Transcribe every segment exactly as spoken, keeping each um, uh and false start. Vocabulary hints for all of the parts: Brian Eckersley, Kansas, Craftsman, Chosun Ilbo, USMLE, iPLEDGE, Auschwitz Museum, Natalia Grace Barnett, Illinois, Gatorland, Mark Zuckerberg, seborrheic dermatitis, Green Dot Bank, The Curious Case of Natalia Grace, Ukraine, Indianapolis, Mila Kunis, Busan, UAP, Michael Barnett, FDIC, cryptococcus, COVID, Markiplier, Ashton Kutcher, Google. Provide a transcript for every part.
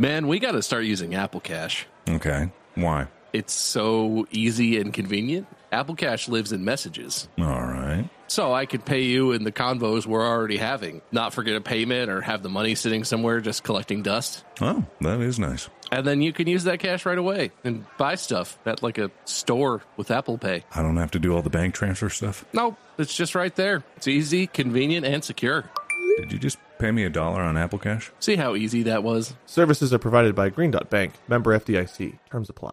Man, we got to start using Apple Cash. Okay. Why? It's so easy and convenient. Apple Cash lives in messages. All right. So I could pay you in the convos we're already having, not forget a payment or have the money sitting somewhere just collecting dust. Oh, that is nice. And then you can use that cash right away and buy stuff at like a store with Apple Pay. I don't have to do all the bank transfer stuff? Nope. It's just right there. It's easy, convenient, and secure. Did you just pay me a dollar on Apple Cash? See how easy that was? Services are provided by Green Dot Bank, member F D I C. Terms apply.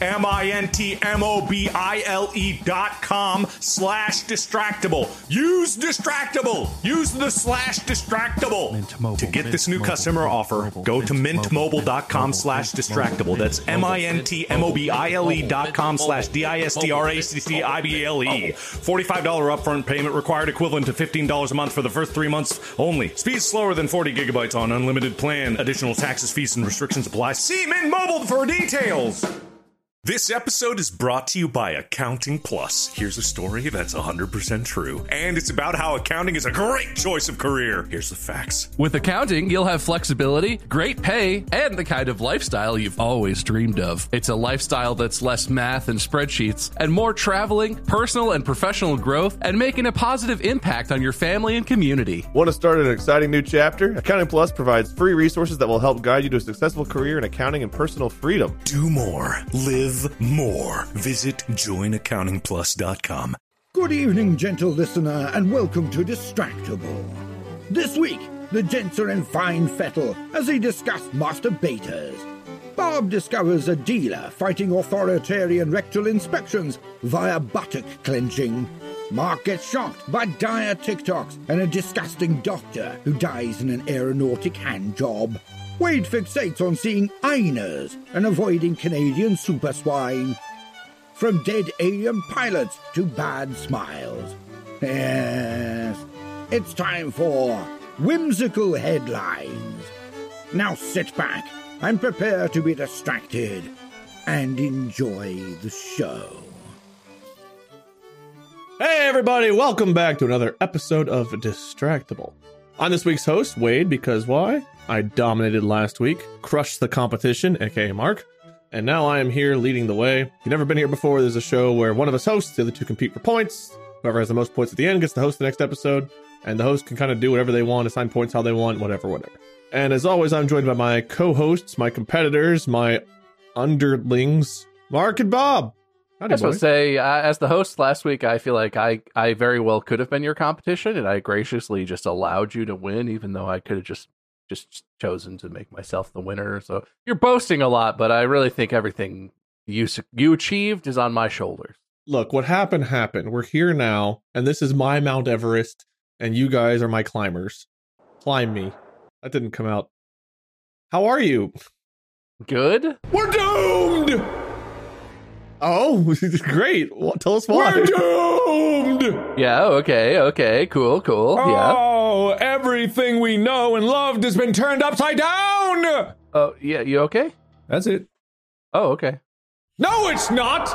M-I-N-T-M-O-B-I-L-E dot com slash Distractible. Use Distractible. Use the slash Distractible. Mint Mobile, to get Mint this new Mobile, customer Mint offer, Mobile, go Mint to mint mobile dot com slash Distractible. That's M-I-N-T-M-O-B-I-L-E dot com slash D-I-S-T-R-A-C-C-I-B-L-E. forty-five dollars upfront payment required, equivalent to fifteen dollars a month for the first three months only. Speed slower than forty gigabytes on unlimited plan. Additional taxes, fees, and restrictions apply. See Mint Mobile for details. This episode is brought to you by Accounting Plus. Here's a story that's one hundred percent true. And it's about how accounting is a great choice of career. Here's the facts. With accounting, you'll have flexibility, great pay, and the kind of lifestyle you've always dreamed of. It's a lifestyle that's less math and spreadsheets, and more traveling, personal and professional growth, and making a positive impact on your family and community. Want to start an exciting new chapter? Accounting Plus provides free resources that will help guide you to a successful career in accounting and personal freedom. Do more. Live more. Visit join accounting plus dot com. Good evening, gentle listener, and welcome to Distractable. This week, the gents are in fine fettle as they discuss Master Baiters. Bob discovers a dealer fighting authoritarian rectal inspections via buttock clenching. Mark gets shocked by dire TikToks and a disgusting doctor who dies in an aeronautic hand job. Wade fixates on seeing Einas and avoiding Canadian super swine. From dead alien pilots to bad smiles. Yes, it's time for Whimsical Headlines. Now sit back and prepare to be distracted and enjoy the show. Hey everybody, welcome back to another episode of Distractable. I'm this week's host, Wade, because why? I dominated last week, crushed the competition, aka Mark, and now I am here leading the way. If you've never been here before, there's a show where one of us hosts, the other two compete for points. Whoever has the most points at the end gets to host the next episode, and the host can kind of do whatever they want, assign points how they want, whatever, whatever. And as always, I'm joined by my co-hosts, my competitors, my underlings, Mark and Bob. Howdy, I was going to say, uh, as the host last week, I feel like I, I very well could have been your competition, and I graciously just allowed you to win, even though I could have just, just chosen to make myself the winner. So you're boasting a lot, but I really think everything you you achieved is on my shoulders. Look, what happened happened. We're here now, and this is my Mount Everest, and you guys are my climbers. Climb me. That didn't come out. How are you? Good. We're doomed! Oh, great. Well, tell us why. We're doomed! Yeah, okay, okay, cool, cool, oh, yeah. Oh, everything we know and loved has been turned upside down! Oh, yeah, you okay? That's it. Oh, okay. No, it's not!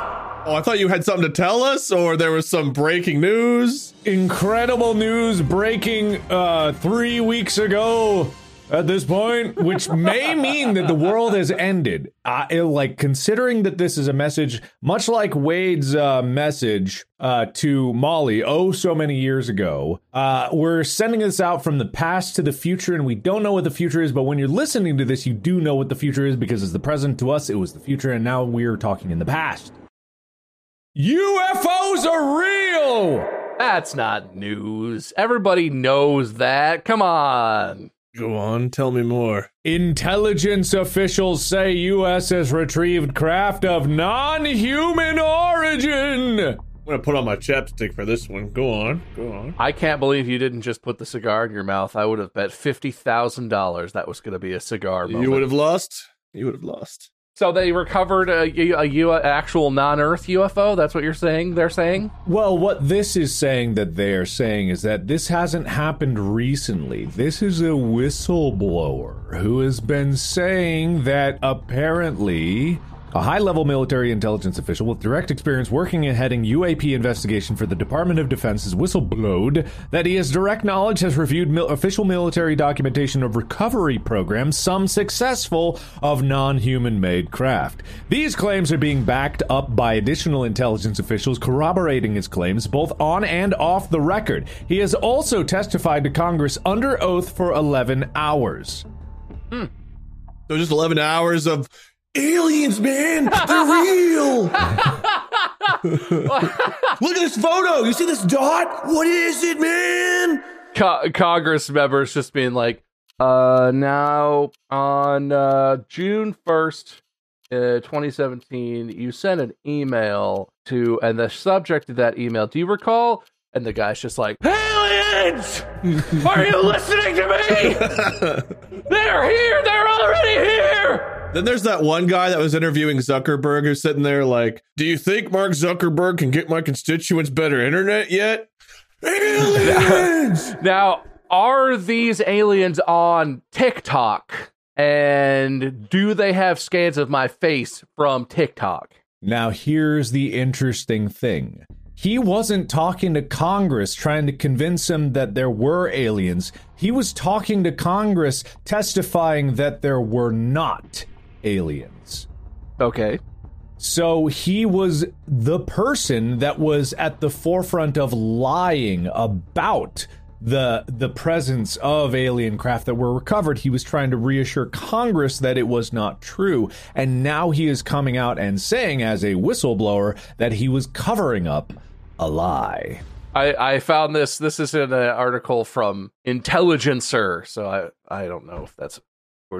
Oh, I thought you had something to tell us, or there was some breaking news. Incredible news breaking uh, three weeks ago. At this point, which may mean that the world has ended. Uh, it, like, considering that this is a message, much like Wade's uh, message uh, to Molly, oh, so many years ago, uh, we're sending this out from the past to the future, and we don't know what the future is, but when you're listening to this, you do know what the future is, because it's the present to us, it was the future, and now we're talking in the past. U F Os are real! That's not news. Everybody knows that. Come on. Go on, tell me more. Intelligence officials say U S has retrieved craft of non-human origin. I'm gonna put on my chapstick for this one. Go on, go on. I can't believe you didn't just put the cigar in your mouth. I would have bet fifty thousand dollars that was gonna be a cigar moment. You would have lost. You would have lost. So they recovered a, a, a actual non-Earth U F O? That's what you're saying? They're saying? Well, what this is saying that they are saying is that this hasn't happened recently. This is a whistleblower who has been saying that apparently a high-level military intelligence official with direct experience working and heading U A P investigation for the Department of Defense has whistleblowed that he has direct knowledge, has reviewed mil- official military documentation of recovery programs, some successful, of non-human-made craft. These claims are being backed up by additional intelligence officials corroborating his claims both on and off the record. He has also testified to Congress under oath for eleven hours. Hmm. So just eleven hours of... aliens, man! They're real! Look at this photo! You see this dot? What is it, man? Co- Congress members just being like, uh, now, on uh, June first, uh, twenty seventeen, you sent an email to, and the subject of that email, do you recall? And the guy's just like, aliens! Are you listening to me? They're here! They're already here! Then there's that one guy that was interviewing Zuckerberg who's sitting there like, do you think Mark Zuckerberg can get my constituents better internet yet? Aliens! Now, now, are these aliens on TikTok? And do they have scans of my face from TikTok? Now, here's the interesting thing. He wasn't talking to Congress trying to convince him that there were aliens. He was talking to Congress testifying that there were not aliens. Okay. So he was the person that was at the forefront of lying about the the presence of alien craft that were recovered. He was trying to reassure Congress that it was not true. And now he is coming out and saying as a whistleblower that he was covering up a lie. I, I found this. This is in an article from Intelligencer. So I, I don't know if that's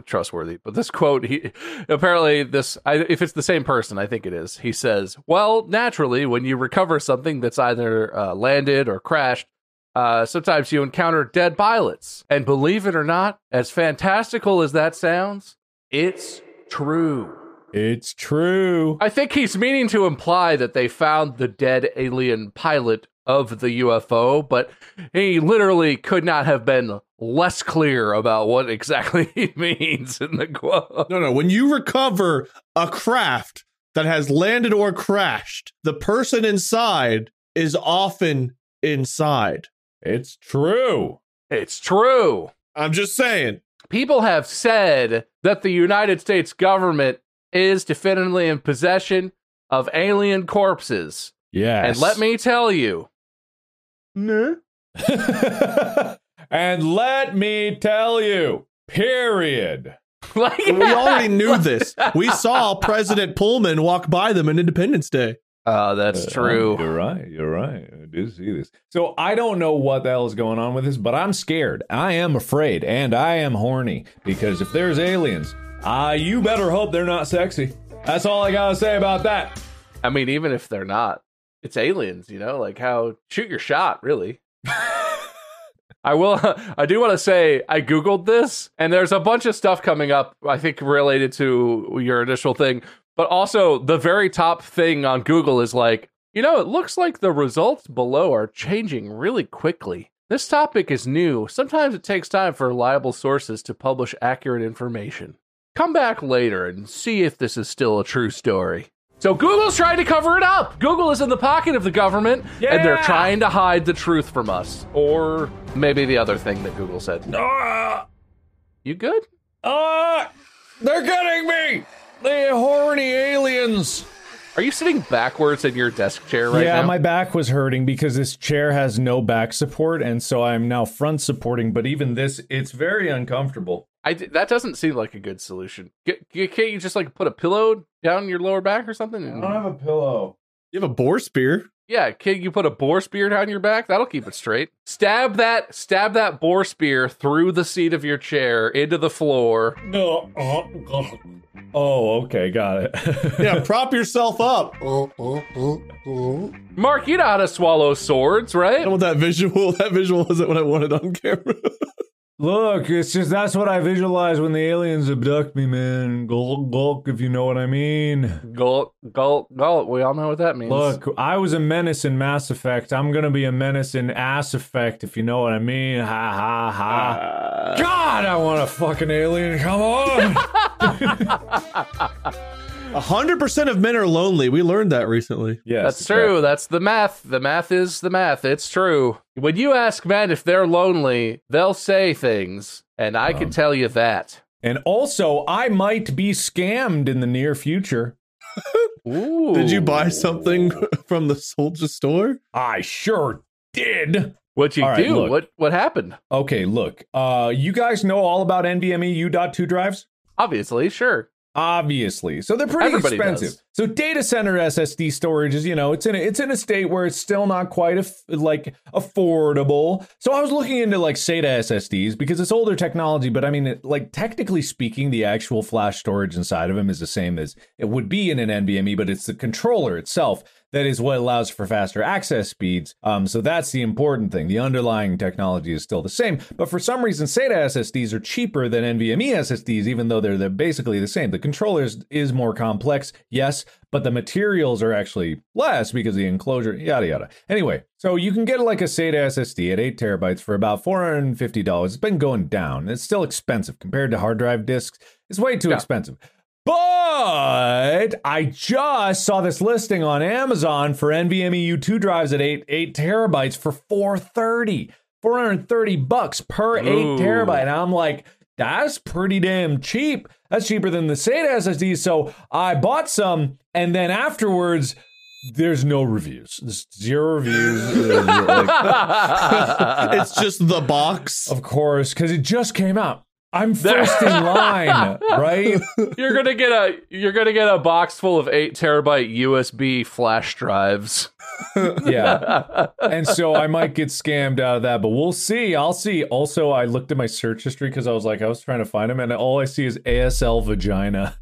trustworthy, but this quote, he apparently this I, if it's the same person, I think it is, he says, well, naturally, when you recover something that's either uh, landed or crashed, uh sometimes you encounter dead pilots, and believe it or not, as fantastical as that sounds, it's true. It's true. I think he's meaning to imply that they found the dead alien pilot of the U F O, but he literally could not have been less clear about what exactly he means in the quote. No, no. When you recover a craft that has landed or crashed, the person inside is often inside. It's true. It's true. I'm just saying. People have said that the United States government is definitively in possession of alien corpses. Yes. And let me tell you. No. And let me tell you, period. Like, we already knew this. We saw President Pullman walk by them on Independence Day. Oh, that's uh, true. You're right. You're right. I did see this. So I don't know what the hell is going on with this, but I'm scared. I am afraid, and I am horny, because if there's aliens, uh, you better hope they're not sexy. That's all I gotta say about that. I mean, even if they're not, it's aliens, you know? Like, how... shoot your shot, really. I will. I do want to say I Googled this, and there's a bunch of stuff coming up, I think, related to your initial thing. But also, the very top thing on Google is like, you know, it looks like the results below are changing really quickly. This topic is new. Sometimes it takes time for reliable sources to publish accurate information. Come back later and see if this is still a true story. So Google's trying to cover it up. Google is in the pocket of the government, yeah! And they're trying to hide the truth from us. Or maybe the other thing that Google said. Uh, you good? Uh, they're getting me! The horny aliens! Are you sitting backwards in your desk chair right yeah, now? Yeah, my back was hurting because this chair has no back support, and so I'm now front supporting, but even this, it's very uncomfortable. I, that doesn't seem like a good solution. Can't you just like put a pillow down your lower back or something? I don't have a pillow. You have a boar spear. Yeah, kid, you put a boar spear down your back, that'll keep it straight. Stab that, stab that boar spear through the seat of your chair into the floor. No. Oh, oh. oh okay, got it. Yeah, prop yourself up. Oh, oh, oh, oh. Mark, you know how to swallow swords, right? I don't want that visual. That visual isn't what I wanted on camera. Look, it's just that's what I visualize when the aliens abduct me, man. Gulp, gulp, if you know what I mean. Gulp, gulp, gulp. We all know what that means. Look, I was a menace in Mass Effect. I'm gonna be a menace in Ass Effect, if you know what I mean. Ha, ha, ha. Uh... God, I want a fucking alien. Come on! one hundred percent of men are lonely. We learned that recently. Yes, that's true. Right. That's the math. The math is the math. It's true. When you ask men if they're lonely, they'll say things, and I um, can tell you that. And also, I might be scammed in the near future. Ooh. Did you buy something from the Soldier store? I sure did. What'd you all do? Right, what What happened? Okay, look. Uh, you guys know all about NVMe U two drives? Obviously, sure. Obviously, so they're pretty Everybody expensive. Does. So data center S S D storage is, you know, it's in a, it's in a state where it's still not quite af- like affordable. So I was looking into like SATA S S Ds because it's older technology, but I mean, it, like technically speaking, the actual flash storage inside of them is the same as it would be in an NVMe, but it's the controller itself that is what allows for faster access speeds. Um, so that's the important thing. The underlying technology is still the same, but for some reason, SATA S S Ds are cheaper than NVMe S S Ds, even though they're, they're basically the same. The controller is, is more complex, yes, but the materials are actually less because the enclosure, yada, yada. Anyway, so you can get like a SATA S S D at eight terabytes for about four hundred fifty dollars. It's been going down. It's still expensive compared to hard drive disks. It's way too yeah. expensive. But I just saw this listing on Amazon for NVMe U two drives at eight eight terabytes for four hundred thirty, four hundred thirty bucks per Ooh. eight terabyte. And I'm like, that's pretty damn cheap. That's cheaper than the SATA S S D. So I bought some, and then afterwards, there's no reviews. There's zero reviews. It's just the box, of course, because it just came out. I'm first in line, right? You're gonna get a you're gonna get a box full of eight terabyte U S B flash drives. Yeah, and so I might get scammed out of that, but we'll see. I'll see. Also, I looked at my search history because I was like, I was trying to find them, and all I see is A S L vagina.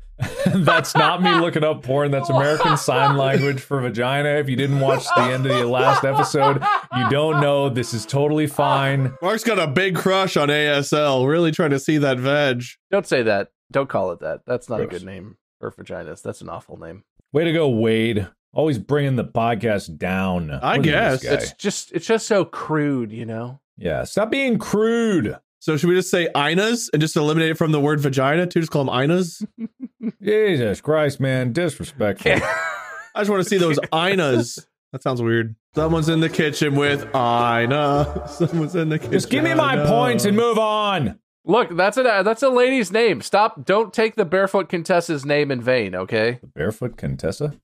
That's not me looking up porn. That's American Sign Language for vagina. If you didn't watch the end of the last episode, you don't know. This is totally fine. Mark's got a big crush on A S L. Really trying to see that veg. Don't say that. Don't call it that. That's not Gross. a good name for vaginas. That's an awful name. Way to go, Wade. Always bringing the podcast down. I what guess. It's just, it's just so crude, you know? Yeah, stop being crude. So should we just say Inas and just eliminate it from the word vagina to just call them Inas? Jesus Christ, man. Disrespectful. I just want to see those Inas. That sounds weird. Someone's in the kitchen with Ina. Someone's in the kitchen. Just give me my points and move on. Look, that's a that's a lady's name. Stop. Don't take the Barefoot Contessa's name in vain, okay? The Barefoot Contessa?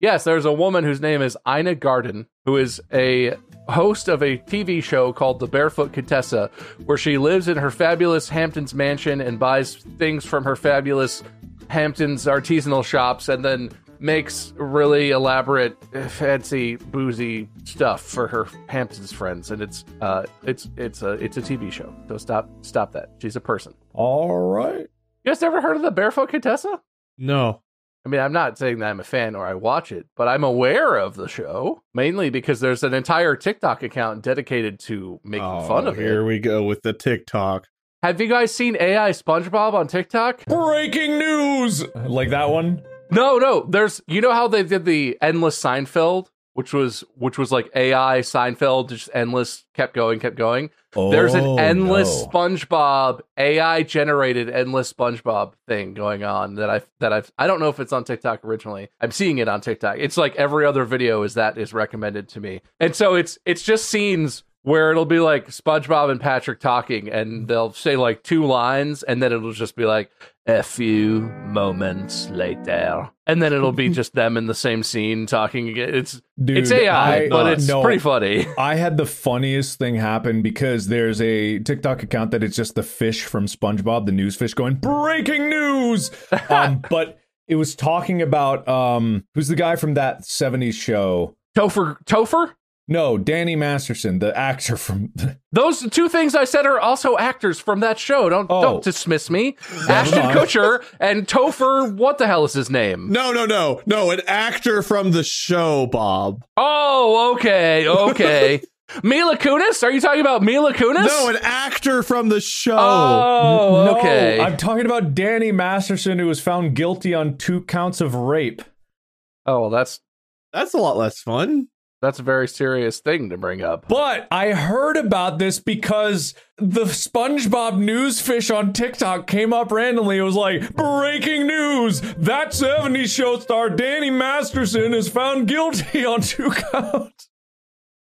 Yes, there's a woman whose name is Ina Garten, who is a host of a T V show called The Barefoot Contessa, where she lives in her fabulous Hamptons mansion and buys things from her fabulous Hamptons artisanal shops, and then makes really elaborate, fancy, boozy stuff for her Hamptons friends. And it's uh, it's it's a it's a T V show. So stop stop that. She's a person. All right. You guys ever heard of The Barefoot Contessa? No. I mean, I'm not saying that I'm a fan or I watch it, but I'm aware of the show, mainly because there's an entire TikTok account dedicated to making oh, fun of here it. Here we go with the TikTok. Have you guys seen A I SpongeBob on TikTok? Breaking news! Like that one? No, no. There's, you know how they did the endless Seinfeld, which was which was like A I Seinfeld, just endless, kept going, kept going. Oh, there's an endless no. SpongeBob, A I generated endless SpongeBob thing going on that I've that I've I don't know if it's on TikTok originally. I'm seeing it on TikTok. It's like every other video is that is recommended to me. And so it's it's just scenes where it'll be like SpongeBob and Patrick talking, and they'll say like two lines, and then it'll just be like a few moments later, and then it'll be just them in the same scene talking again. It's Dude, it's A I, I, but uh, it's no, pretty funny. I had the funniest thing happen because there's a TikTok account that it's just the fish from SpongeBob, the newsfish, going breaking news, um, but it was talking about um, who's the guy from That seventies Show. Topher, Topher? No, Danny Masterson, the actor from... Those two things I said are also actors from that show. Don't oh. don't dismiss me. Ashton Kutcher and Topher, what the hell is his name? No, no, no. No, an actor from the show, Bob. Oh, okay, okay. Mila Kunis? Are you talking about Mila Kunis? No, an actor from the show. Oh, no, okay. I'm talking about Danny Masterson, who was found guilty on two counts of rape. Oh, well, that's... That's a lot less fun. That's a very serious thing to bring up. But I heard about this because the SpongeBob newsfish on TikTok came up randomly. It was like, breaking news! That seventies Show star Danny Masterson is found guilty on two counts.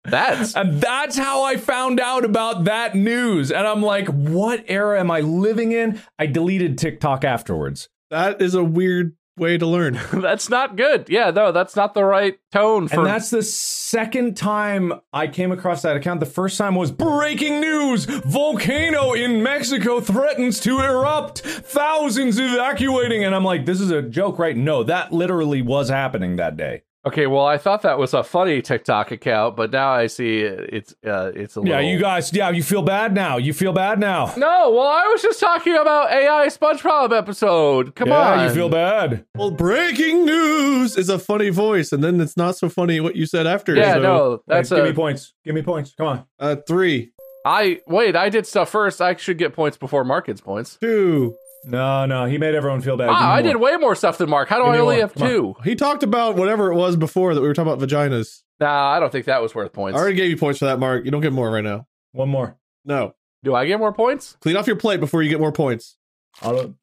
That's... And that's how I found out about that news. And I'm like, what era am I living in? I deleted TikTok afterwards. That is a weird way to learn. That's not good. Yeah, no, that's not the right tone for... And that's the second time I came across that account. The first time was breaking news. Volcano in Mexico threatens to erupt. Thousands evacuating. And I'm like, this is a joke, right? No, that literally was happening that day. Okay, well, I thought that was a funny TikTok account, but now I see it's uh, it's a yeah, little... Yeah, you guys, yeah, you feel bad now. You feel bad now. No, well, I was just talking about A I SpongeBob episode. Come yeah, on. Yeah, you feel bad. Well, breaking news is a funny voice, and then it's not so funny what you said after. Yeah, so. no, that's wait, a... Give me points. Give me points. Come on. Uh, three. I... Wait, I did stuff first. I should get points before Mark gets points. Two. No, no, he made everyone feel bad. Ah, I did way more stuff than Mark. How do I only have two? He talked about whatever it was before that we were talking about vaginas. Nah, I don't think that was worth points. I already gave you points for that, Mark. You don't get more right now. One more. No. Do I get more points? Clean off your plate before you get more points. I'll...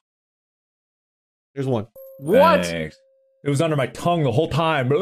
Here's one. What? Thanks. It was under my tongue the whole time.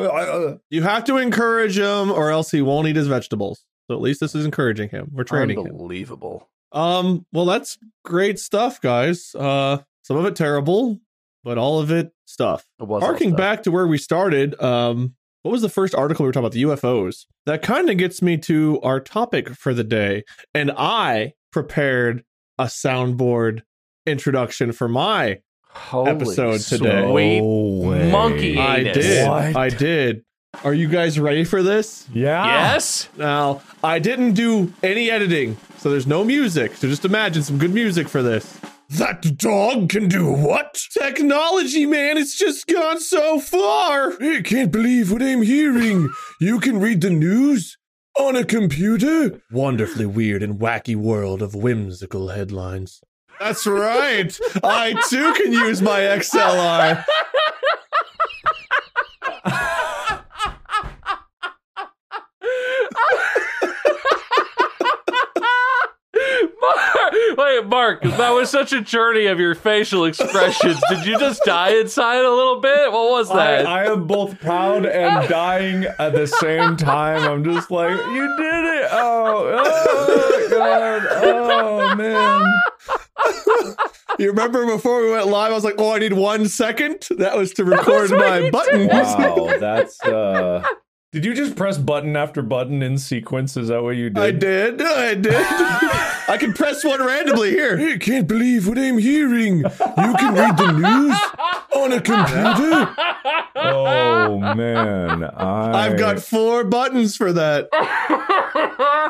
You have to encourage him or else he won't eat his vegetables. So at least this is encouraging him. We're training him. Unbelievable. Um, well, that's great stuff, guys. Uh, some of it terrible, but all of it stuff. It was Harking stuff. Back to where we started, um, what was the first article we were talking about? The U F Os. That kind of gets me to our topic for the day. And I prepared a soundboard introduction for my Holy episode today. Sweet oh, monkey I did. What? I did. Are you guys ready for this? Yeah. Yes. Now, I didn't do any editing, so there's no music. So just imagine some good music for this. That dog can do what? Technology, man, it's just gone so far. I can't believe what I'm hearing. You can read the news on a computer? Wonderfully weird and wacky world of whimsical headlines. That's right. I, too, can use my X L R. Wait, Mark, that was such a journey of your facial expressions. Did you just die inside a little bit? What was that? I, I am both proud and dying at the same time. I'm just like, you did it. Oh, oh God. Oh, man. You remember before we went live, I was like, oh, I need one second. That was to record was my button. Wow, that's... uh Did you just press button after button in sequence? Is that what you did? I did. I did. I can press one randomly here. I can't believe what I'm hearing. You can read the news on a computer? Oh, man. I... I've got four buttons for that.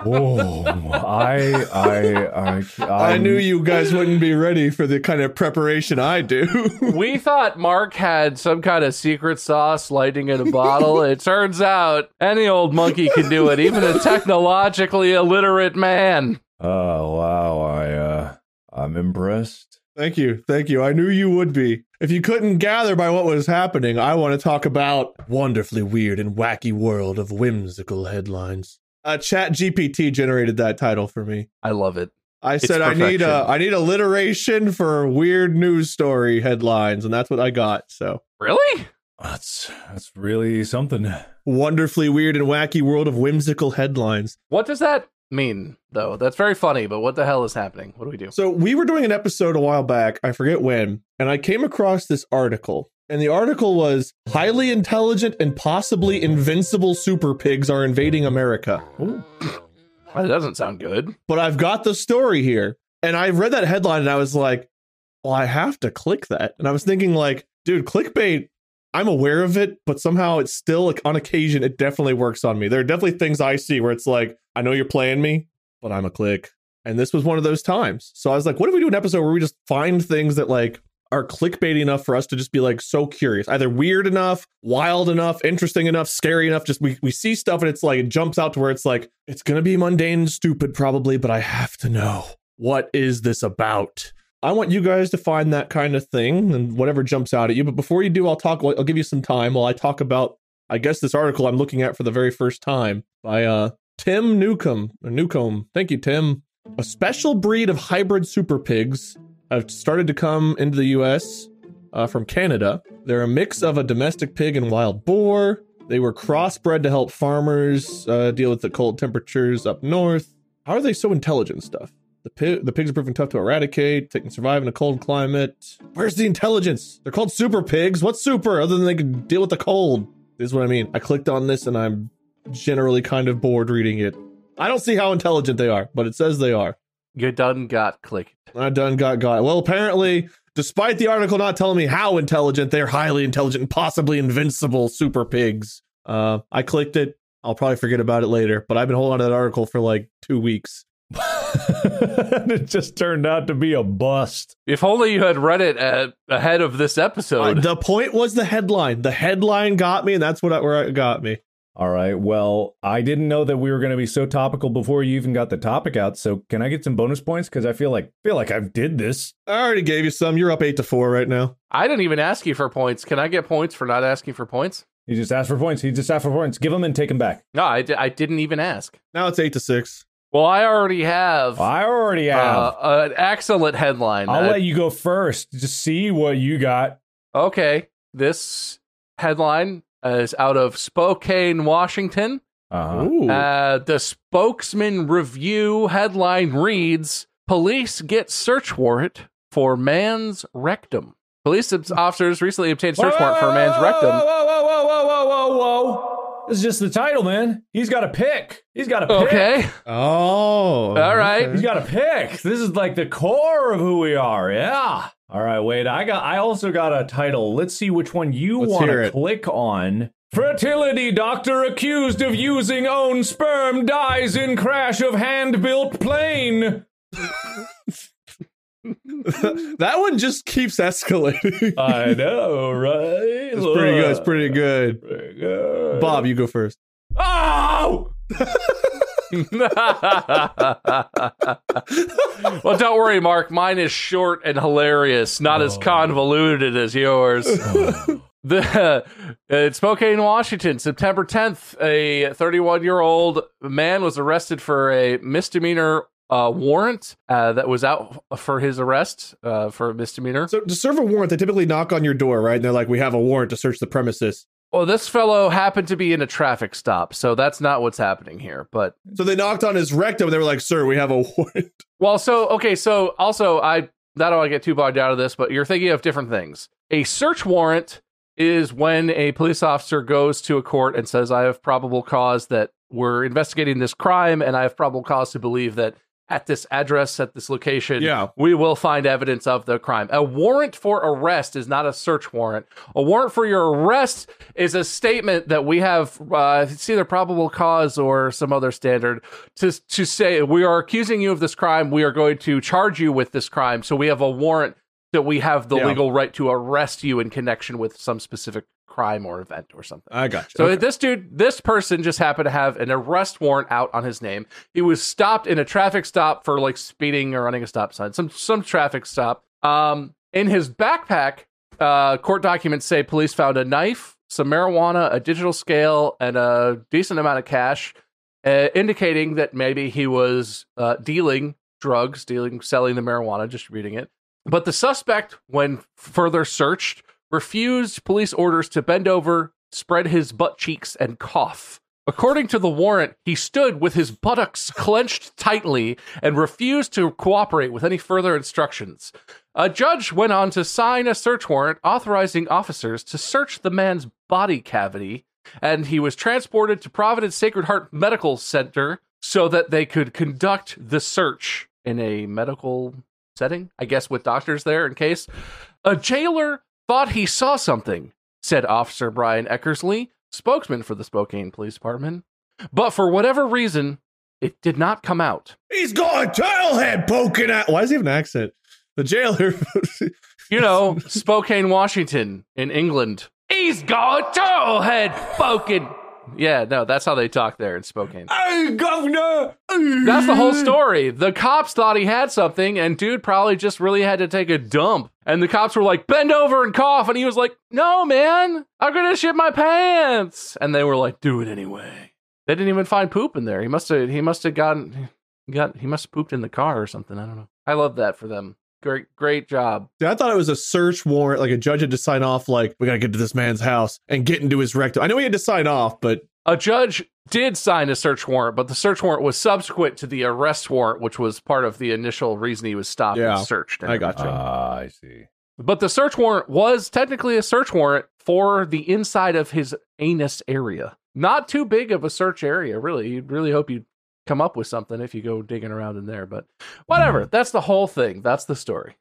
Whoa. I, I, I, I, I knew you guys wouldn't be ready for the kind of preparation I do. We thought Mark had some kind of secret sauce lighting in a bottle. It turns out any old monkey can do it, even a technologically illiterate man. Oh, wow. I, uh, I'm impressed. Thank you. Thank you. I knew you would be. If you couldn't gather by what was happening, I want to talk about wonderfully weird and wacky world of whimsical headlines. Uh, Chat G P T generated that title for me. I love it. I said I need a, I need alliteration for weird news story headlines, and that's what I got, so. Really? That's that's really something. Wonderfully weird and wacky world of whimsical headlines. What does that mean, though? That's very funny, but what the hell is happening? What do we do? So we were doing an episode a while back, I forget when, and I came across this article. And the article was, highly intelligent and possibly invincible super pigs are invading America. Ooh. That doesn't sound good. But I've got the story here. And I read that headline and I was like, well, I have to click that. And I was thinking like, dude, clickbait I'm aware of it, but somehow it's still, like, on occasion, it definitely works on me. There are definitely things I see where it's like, I know you're playing me, but I'm a click. And this was one of those times. So I was like, what if we do an episode where we just find things that, like, are clickbaity enough for us to just be, like, so curious, either weird enough, wild enough, interesting enough, scary enough. Just we, we see stuff and it's like, it jumps out to where it's like, it's going to be mundane and stupid probably, but I have to know, what is this about? I want you guys to find that kind of thing and whatever jumps out at you. But before you do, I'll talk, I'll give you some time while I talk about, I guess, this article I'm looking at for the very first time by uh, Tim Newcomb. Or Newcomb. Thank you, Tim. A special breed of hybrid super pigs have started to come into the U S uh, from Canada. They're a mix of a domestic pig and wild boar. They were crossbred to help farmers uh, deal with the cold temperatures up north. How are they so intelligent and stuff? The, pi- the pigs are proven tough to eradicate. They can survive in a cold climate. Where's the intelligence? They're called super pigs. What's super other than they can deal with the cold? This is what I mean. I clicked on this and I'm generally kind of bored reading it. I don't see how intelligent they are, but it says they are. You done got clicked. I done got got. Well, apparently, despite the article not telling me how intelligent, they're highly intelligent and possibly invincible super pigs. Uh, I clicked it. I'll probably forget about it later, but I've been holding on to that article for like two weeks. It just turned out to be a bust. If only you had read it uh, ahead of this episode. Uh, the point was the headline. The headline got me, and that's what I, where it got me. All right. Well, I didn't know that we were going to be so topical before you even got the topic out. So can I get some bonus points? Because I feel like feel like I've did this. I already gave you some. You're up eight to four right now. I didn't even ask you for points. Can I get points for not asking for points? He just asked for points. He just asked for points. Give them and take them back. No, I, d- I didn't even ask. Now it's eight to six. Well, I already have. I already have uh, an excellent headline. I'll I... let you go first to see what you got. Okay. This headline is out of Spokane, Washington. Uh-huh. Uh, the Spokesman Review headline reads, Police get search warrant for man's rectum. Police officers recently obtained search whoa, warrant for a man's rectum. Whoa, whoa, whoa, whoa, whoa, whoa, whoa. This is just the title, man. He's got a pick. He's got a pick. Okay. Oh. All right. Okay. He's got a pick. This is like the core of who we are. Yeah. All right, wait. I got. I also got a title. Let's see which one you want to click on. Fertility doctor accused of using own sperm dies in crash of hand-built plane. That one just keeps escalating. I know, right? It's pretty good. It's pretty good. Pretty good. Bob, you go first. Oh! Well, don't worry, Mark. Mine is short and hilarious, not oh. as convoluted as yours. Oh. The uh, in Spokane, Washington, September tenth, a thirty-one-year-old man was arrested for a misdemeanor Uh, warrant uh, that was out for his arrest uh, for a misdemeanor. So to serve a warrant, they typically knock on your door, right? And they're like, we have a warrant to search the premises. Well, this fellow happened to be in a traffic stop, so that's not what's happening here. But so they knocked on his rectum. And they were like, sir, we have a warrant. Well, so, OK, so also, I not want to get too bogged down of this, but you're thinking of different things. A search warrant is when a police officer goes to a court and says, I have probable cause that we're investigating this crime and I have probable cause to believe that at this address, at this location, yeah. we will find evidence of the crime. A warrant for arrest is not a search warrant. A warrant for your arrest is a statement that we have, uh, it's either probable cause or some other standard, to, to say, we are accusing you of this crime, we are going to charge you with this crime, so we have a warrant that we have the yeah. legal right to arrest you in connection with some specific crime or event or something. I got you. So okay. this dude, this person just happened to have an arrest warrant out on his name. He was stopped in a traffic stop for like speeding or running a stop sign, some some traffic stop. Um, in his backpack, uh, court documents say police found a knife, some marijuana, a digital scale, and a decent amount of cash, uh, indicating that maybe he was uh, dealing drugs, dealing, selling the marijuana, distributing it. But the suspect, when further searched, refused police orders to bend over, spread his butt cheeks, and cough. According to the warrant, he stood with his buttocks clenched tightly and refused to cooperate with any further instructions. A judge went on to sign a search warrant authorizing officers to search the man's body cavity, and he was transported to Providence Sacred Heart Medical Center so that they could conduct the search in a medical setting, I guess, with doctors there in case. A jailer thought he saw something, said Officer Brian Eckersley, spokesman for the Spokane Police Department. But for whatever reason, it did not come out. He's got a turtle head poking out. Why does he have an accent? The jailer. You know, Spokane, Washington, in England. He's got a turtle head poking. Yeah, no, that's how they talk there in Spokane. Oh, governor! Oh. That's the whole story. The cops thought he had something, and dude probably just really had to take a dump. And the cops were like, bend over and cough. And he was like, no, man, I'm gonna shit my pants. And they were like, do it anyway. They didn't even find poop in there. He must have. He must have gotten. Got. He must have pooped in the car or something. I don't know. I love that for them. Great, great job. Dude, I thought it was a search warrant, like a judge had to sign off, like, we gotta get to this man's house and get into his rectum. I know he had to sign off, but... A judge did sign a search warrant, but the search warrant was subsequent to the arrest warrant, which was part of the initial reason he was stopped yeah, and searched. And I gotcha. Ah, uh, I see. But the search warrant was technically a search warrant for the inside of his anus area. Not too big of a search area, really. You'd really hope you'd come up with something if you go digging around in there, but whatever. That's the whole thing. That's the story.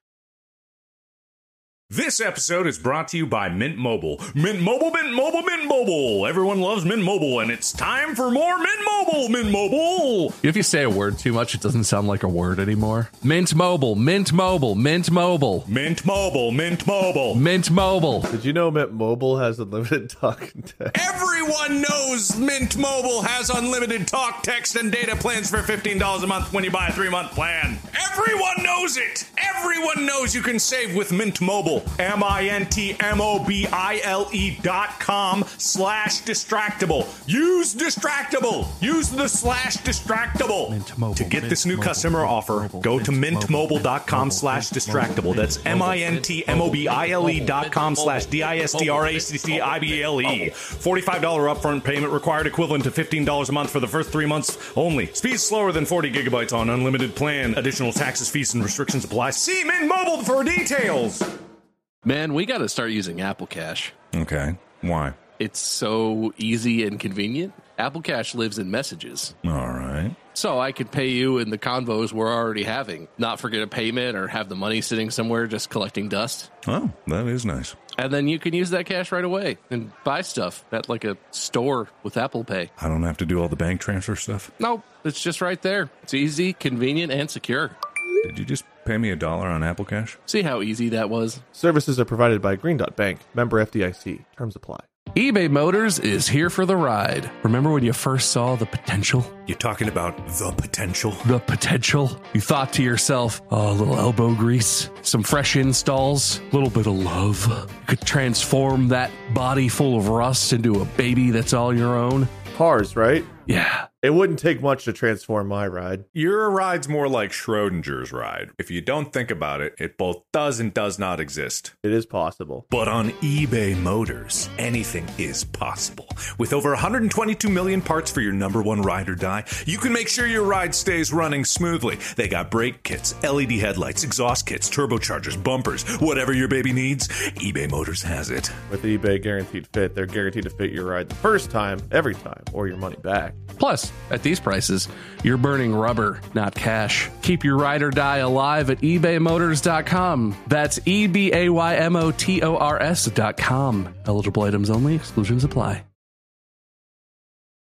This episode is brought to you by Mint Mobile. Mint Mobile, Mint Mobile, Mint Mobile. Everyone loves Mint Mobile, and it's time for more Mint Mobile, Mint Mobile. If you say a word too much, it doesn't sound like a word anymore. Mint Mobile, Mint Mobile, Mint Mobile. Mint Mobile, Mint Mobile. Mint Mobile. Did you know Mint Mobile has unlimited talk and text? Everyone knows Mint Mobile has unlimited talk, text, and data plans for fifteen dollars a month when you buy a three-month plan. Everyone knows it. Everyone knows you can save with Mint Mobile. M-I-N-T-M-O-B-I-L-E dot com slash Distractible. Use Distractible. Use the slash Distractible. Mint Mobile, to get Mint this new Mobile, customer Mint offer, Mobile, go Mint to mintmobile.com slash Distractible. That's M-I-N-T-M-O-B-I-L-E dot com slash D-I-S-T-R-A-C-C-I-B-L-E. forty-five dollars upfront payment required, equivalent to fifteen dollars a month for the first three months only. Speed slower than forty gigabytes on unlimited plan. Additional taxes, fees, and restrictions apply. See Mint Mobile for details. Man, we got to start using Apple Cash. Okay. Why? It's so easy and convenient. Apple Cash lives in messages. All right. So I could pay you in the convos we're already having, not forget a payment or have the money sitting somewhere just collecting dust. Oh, that is nice. And then you can use that cash right away and buy stuff at like a store with Apple Pay. I don't have to do all the bank transfer stuff? No, it's just right there. It's easy, convenient, and secure. Did you just pay me a dollar on Apple Cash? See how easy that was? Services are provided by Green Dot Bank, member F D I C. Terms apply. eBay Motors is here for the ride. Remember when you first saw the potential? You're talking about the potential. The potential. You thought to yourself, oh, a little elbow grease, some fresh installs, a little bit of love. You could transform that body full of rust into a baby that's all your own. Cars, right? Yeah. It wouldn't take much to transform my ride. Your ride's more like Schrodinger's ride. If you don't think about it, it both does and does not exist. It is possible. But on eBay Motors, anything is possible. With over one hundred twenty-two million parts for your number one ride or die, you can make sure your ride stays running smoothly. They got brake kits, L E D headlights, exhaust kits, turbochargers, bumpers, whatever your baby needs, eBay Motors has it. With eBay Guaranteed Fit, they're guaranteed to fit your ride the first time, every time, or your money back. Plus, at these prices, you're burning rubber, not cash. Keep your ride or die alive at ebay motors dot com. That's E B A Y M O T O R S dot com. Eligible items only. Exclusions apply.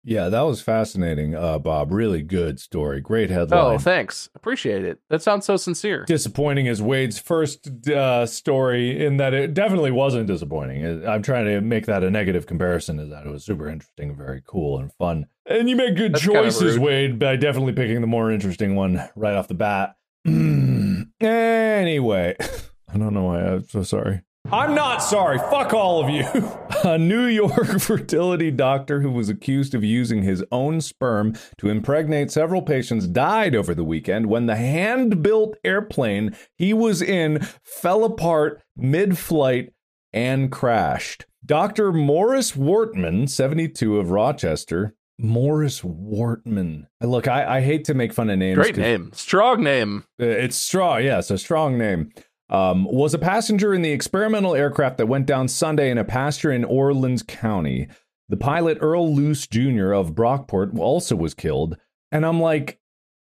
Yeah, that was fascinating, uh, Bob. Really good story. Great headline. Oh, thanks. Appreciate it. That sounds so sincere. Disappointing is Wade's first uh, story, in that it definitely wasn't disappointing. I'm trying to make that a negative comparison, is that it was super interesting, very cool, and fun. And you make good That's choices, kind of Wade, by definitely picking the more interesting one right off the bat. Anyway, I don't know why. I'm so sorry. I'm not sorry. Fuck all of you. A New York fertility doctor who was accused of using his own sperm to impregnate several patients died over the weekend when the hand-built airplane he was in fell apart mid-flight and crashed. Doctor Morris Wortman, seventy-two, of Rochester. Morris Wortman. Look, I, I hate to make fun of names. Great name. Strong name. It's strong. Yes, a strong name. Um, was a passenger in the experimental aircraft that went down Sunday in a pasture in Orleans County. The pilot, Earl Luce Junior of Brockport, also was killed. And I'm like,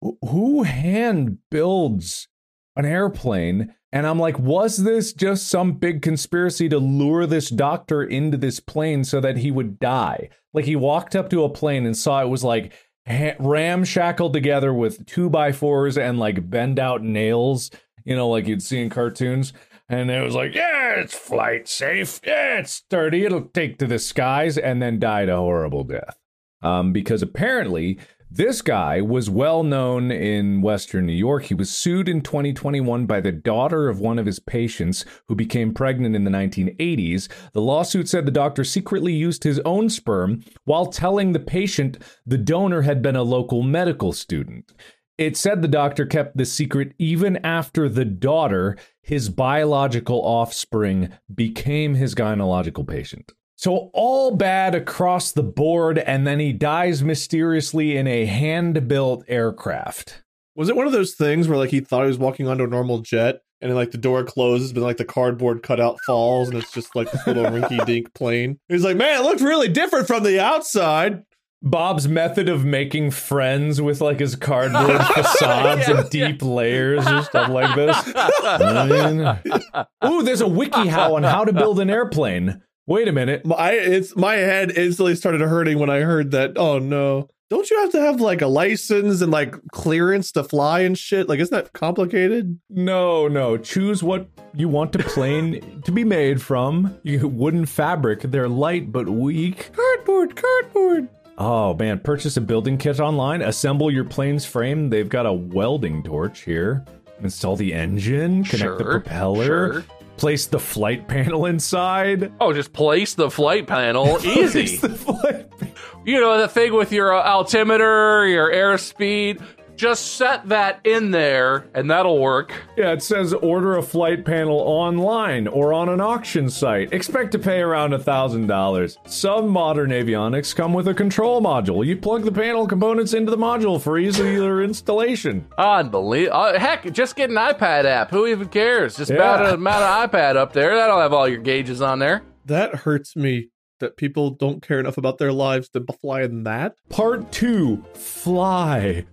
who hand builds an airplane And I'm like, was this just some big conspiracy to lure this doctor into this plane so that he would die? Like, he walked up to a plane and saw it was like ha- ramshackled together with two by fours and like bend out nails, you know, like you'd see in cartoons. And it was like, yeah, it's flight safe. Yeah, it's sturdy. It'll take to the skies. And then died a horrible death. Um, because apparently this guy was well known in Western New York. He was sued in twenty twenty-one by the daughter of one of his patients who became pregnant in the nineteen eighties. The lawsuit said the doctor secretly used his own sperm while telling the patient the donor had been a local medical student. It said the doctor kept the secret even after the daughter, his biological offspring, became his gynecological patient. So all bad across the board, and then he dies mysteriously in a hand-built aircraft. Was it one of those things where, like, he thought he was walking onto a normal jet, and, like, the door closes, but, like, the cardboard cutout falls, and it's just, like, this little rinky-dink plane? He's like, man, it looked really different from the outside. Bob's method of making friends with, like, his cardboard facades yeah, and deep yeah. layers and stuff like this. Ooh, there's a wiki how on how to build an airplane. Wait a minute. I, it's, my head instantly started hurting when I heard that. Oh, no. Don't you have to have, like, a license and, like, clearance to fly and shit? Like, isn't that complicated? No, no. Choose what you want the plane to be made from. You, wooden fabric. They're light but weak. Cardboard, cardboard. Oh, man. Purchase a building kit online. Assemble your plane's frame. They've got a welding torch here. Install the engine. Connect sure, the propeller. Sure. Place the flight panel inside. Oh, just place the flight panel. Easy. The flight pan- you know, the thing with your uh, altimeter, your airspeed. Just set that in there, and that'll work. Yeah, it says order a flight panel online or on an auction site. Expect to pay around one thousand dollars. Some modern avionics come with a control module. You plug the panel components into the module for easier installation. Unbelievable. Uh, heck, just get an iPad app. Who even cares? Just mount yeah. an iPad up there. That'll have all your gauges on there. That hurts me. That people don't care enough about their lives to fly in that. Part two, fly.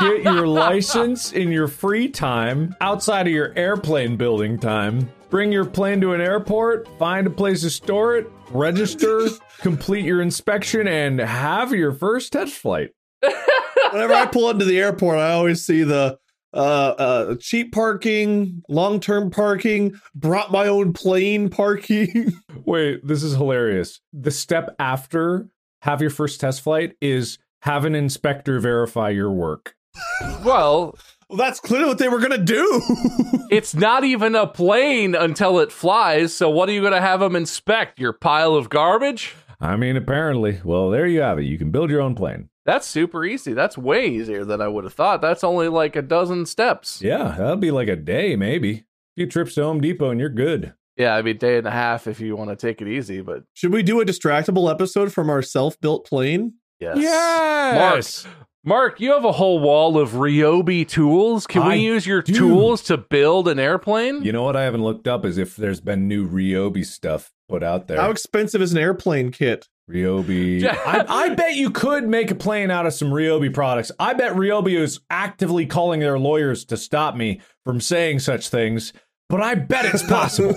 Get your license in your free time, outside of your airplane building time. Bring your plane to an airport, find a place to store it, register, complete your inspection, and have your first test flight. Whenever I pull into the airport, I always see the uh, uh, cheap parking, long-term parking, brought my own plane parking. Wait, this is hilarious. The step after have your first test flight is have an inspector verify your work. Well, well, that's clearly what they were going to do. It's not even a plane until it flies. So what are you going to have them inspect? Your pile of garbage? I mean, apparently. Well, there you have it. You can build your own plane. That's super easy. That's way easier than I would have thought. That's only like a dozen steps. Yeah, that'll be like a day, maybe. A few trips to Home Depot and you're good. Yeah, I mean, day and a half if you want to take it easy. But should we do a Distractible episode from our self-built plane? Yes. Yes. Mark. Mark, you have a whole wall of Ryobi tools. Can I we use your do. tools to build an airplane? You know what I haven't looked up is if there's been new Ryobi stuff put out there. How expensive is an airplane kit? Ryobi. I, I bet you could make a plane out of some Ryobi products. I bet Ryobi is actively calling their lawyers to stop me from saying such things. But I bet it's possible.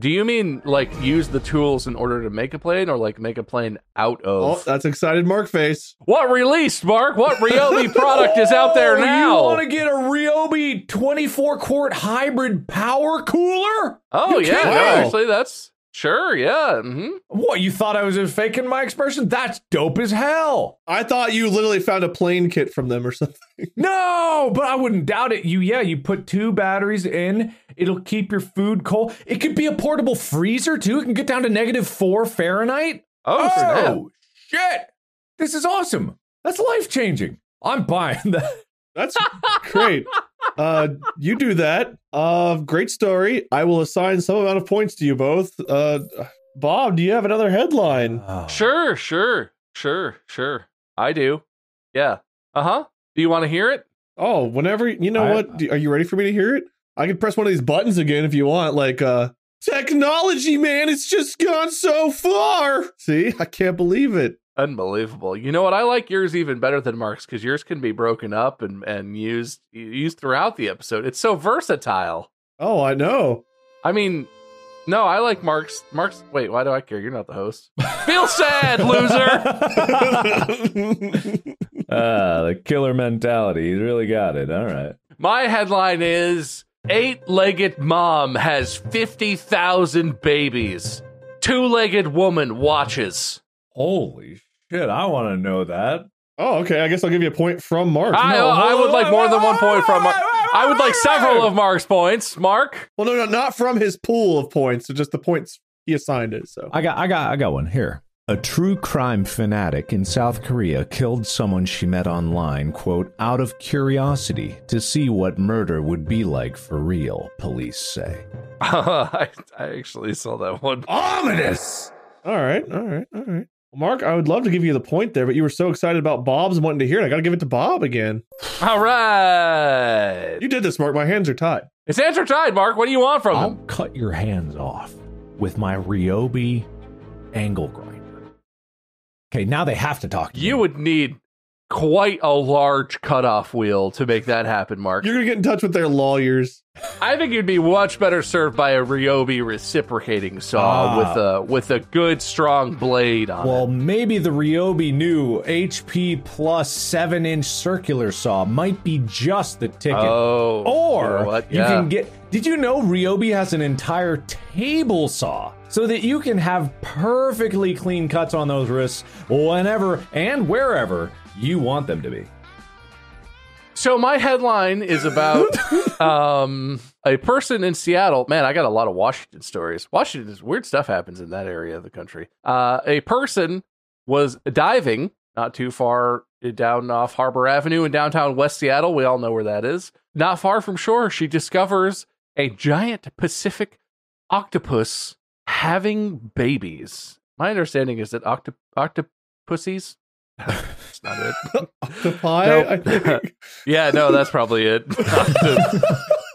Do you mean, like, use the tools in order to make a plane or, like, make a plane out of? Oh, that's excited Mark face. What released, Mark? What Ryobi product is out there now? You want to get a Ryobi twenty-four quart hybrid power cooler? Oh, you yeah. No, actually, that's... Sure, yeah. Mm-hmm. What, you thought I was faking my expression? That's dope as hell. I thought you literally found a plane kit from them or something. No, but I wouldn't doubt it. You, yeah, you put two batteries in. It'll keep your food cold. It could be a portable freezer, too. It can get down to negative four Fahrenheit. Oh, oh shit. This is awesome. That's life-changing. I'm buying that. That's great. Uh, you do that. Uh, great story. I will assign some amount of points to you both. Uh, Bob, do you have another headline? Oh. Sure, sure, sure, sure. I do. Yeah. Uh-huh. Do you want to hear it? Oh, whenever, you know I, what? Do, are you ready for me to hear it? I can press one of these buttons again if you want. Like, uh, technology, man, it's just gone so far. See, I can't believe it. Unbelievable. You know what? I like yours even better than Mark's because yours can be broken up and, and used used throughout the episode. It's so versatile. Oh, I know. I mean, no, I like Mark's. Mark's. Wait, why do I care? You're not the host. Feel sad, loser. Ah, the killer mentality. You really got it. All right. My headline is eight-legged mom has fifty thousand babies. Two-legged woman watches. Holy shit. I want to know that. Oh, okay. I guess I'll give you a point from Mark. I, no, I, I would like more than one point from Mark. I would like several of Mark's points. Mark? Well, no, no, not from his pool of points, so just the points he assigned it. So I got, I got, I got one here. A true crime fanatic in South Korea killed someone she met online, quote, out of curiosity to see what murder would be like for real, police say. I, I actually saw that one. Ominous! All right, all right, all right. Mark, I would love to give you the point there, but you were so excited about Bob's wanting to hear it. I got to give it to Bob again. All right. You did this, Mark. My hands are tied. His hands are tied, Mark. What do you want from I'll him? I'll cut your hands off with my Ryobi angle grinder. Okay, now they have to talk to you. You would need quite a large cutoff wheel to make that happen, Mark. You're going to get in touch with their lawyers. I think you'd be much better served by a Ryobi reciprocating saw ah. with a with a good, strong blade on well, it. Well, maybe the Ryobi new H P Plus seven-inch circular saw might be just the ticket. Oh, or you, know what? Yeah. you can get... Did you know Ryobi has an entire table saw? So that you can have perfectly clean cuts on those wrists whenever and wherever you want them to be. So my headline is about um, a person in Seattle. Man, I got a lot of Washington stories. Washington, weird stuff happens in that area of the country. Uh, a person was diving not too far down off Harbor Avenue in downtown West Seattle. We all know where that is. Not far from shore, she discovers a giant Pacific octopus having babies. My understanding is that octop octopussies. That's not it. Octopi. Nope. I think. Yeah, no, that's probably it. uh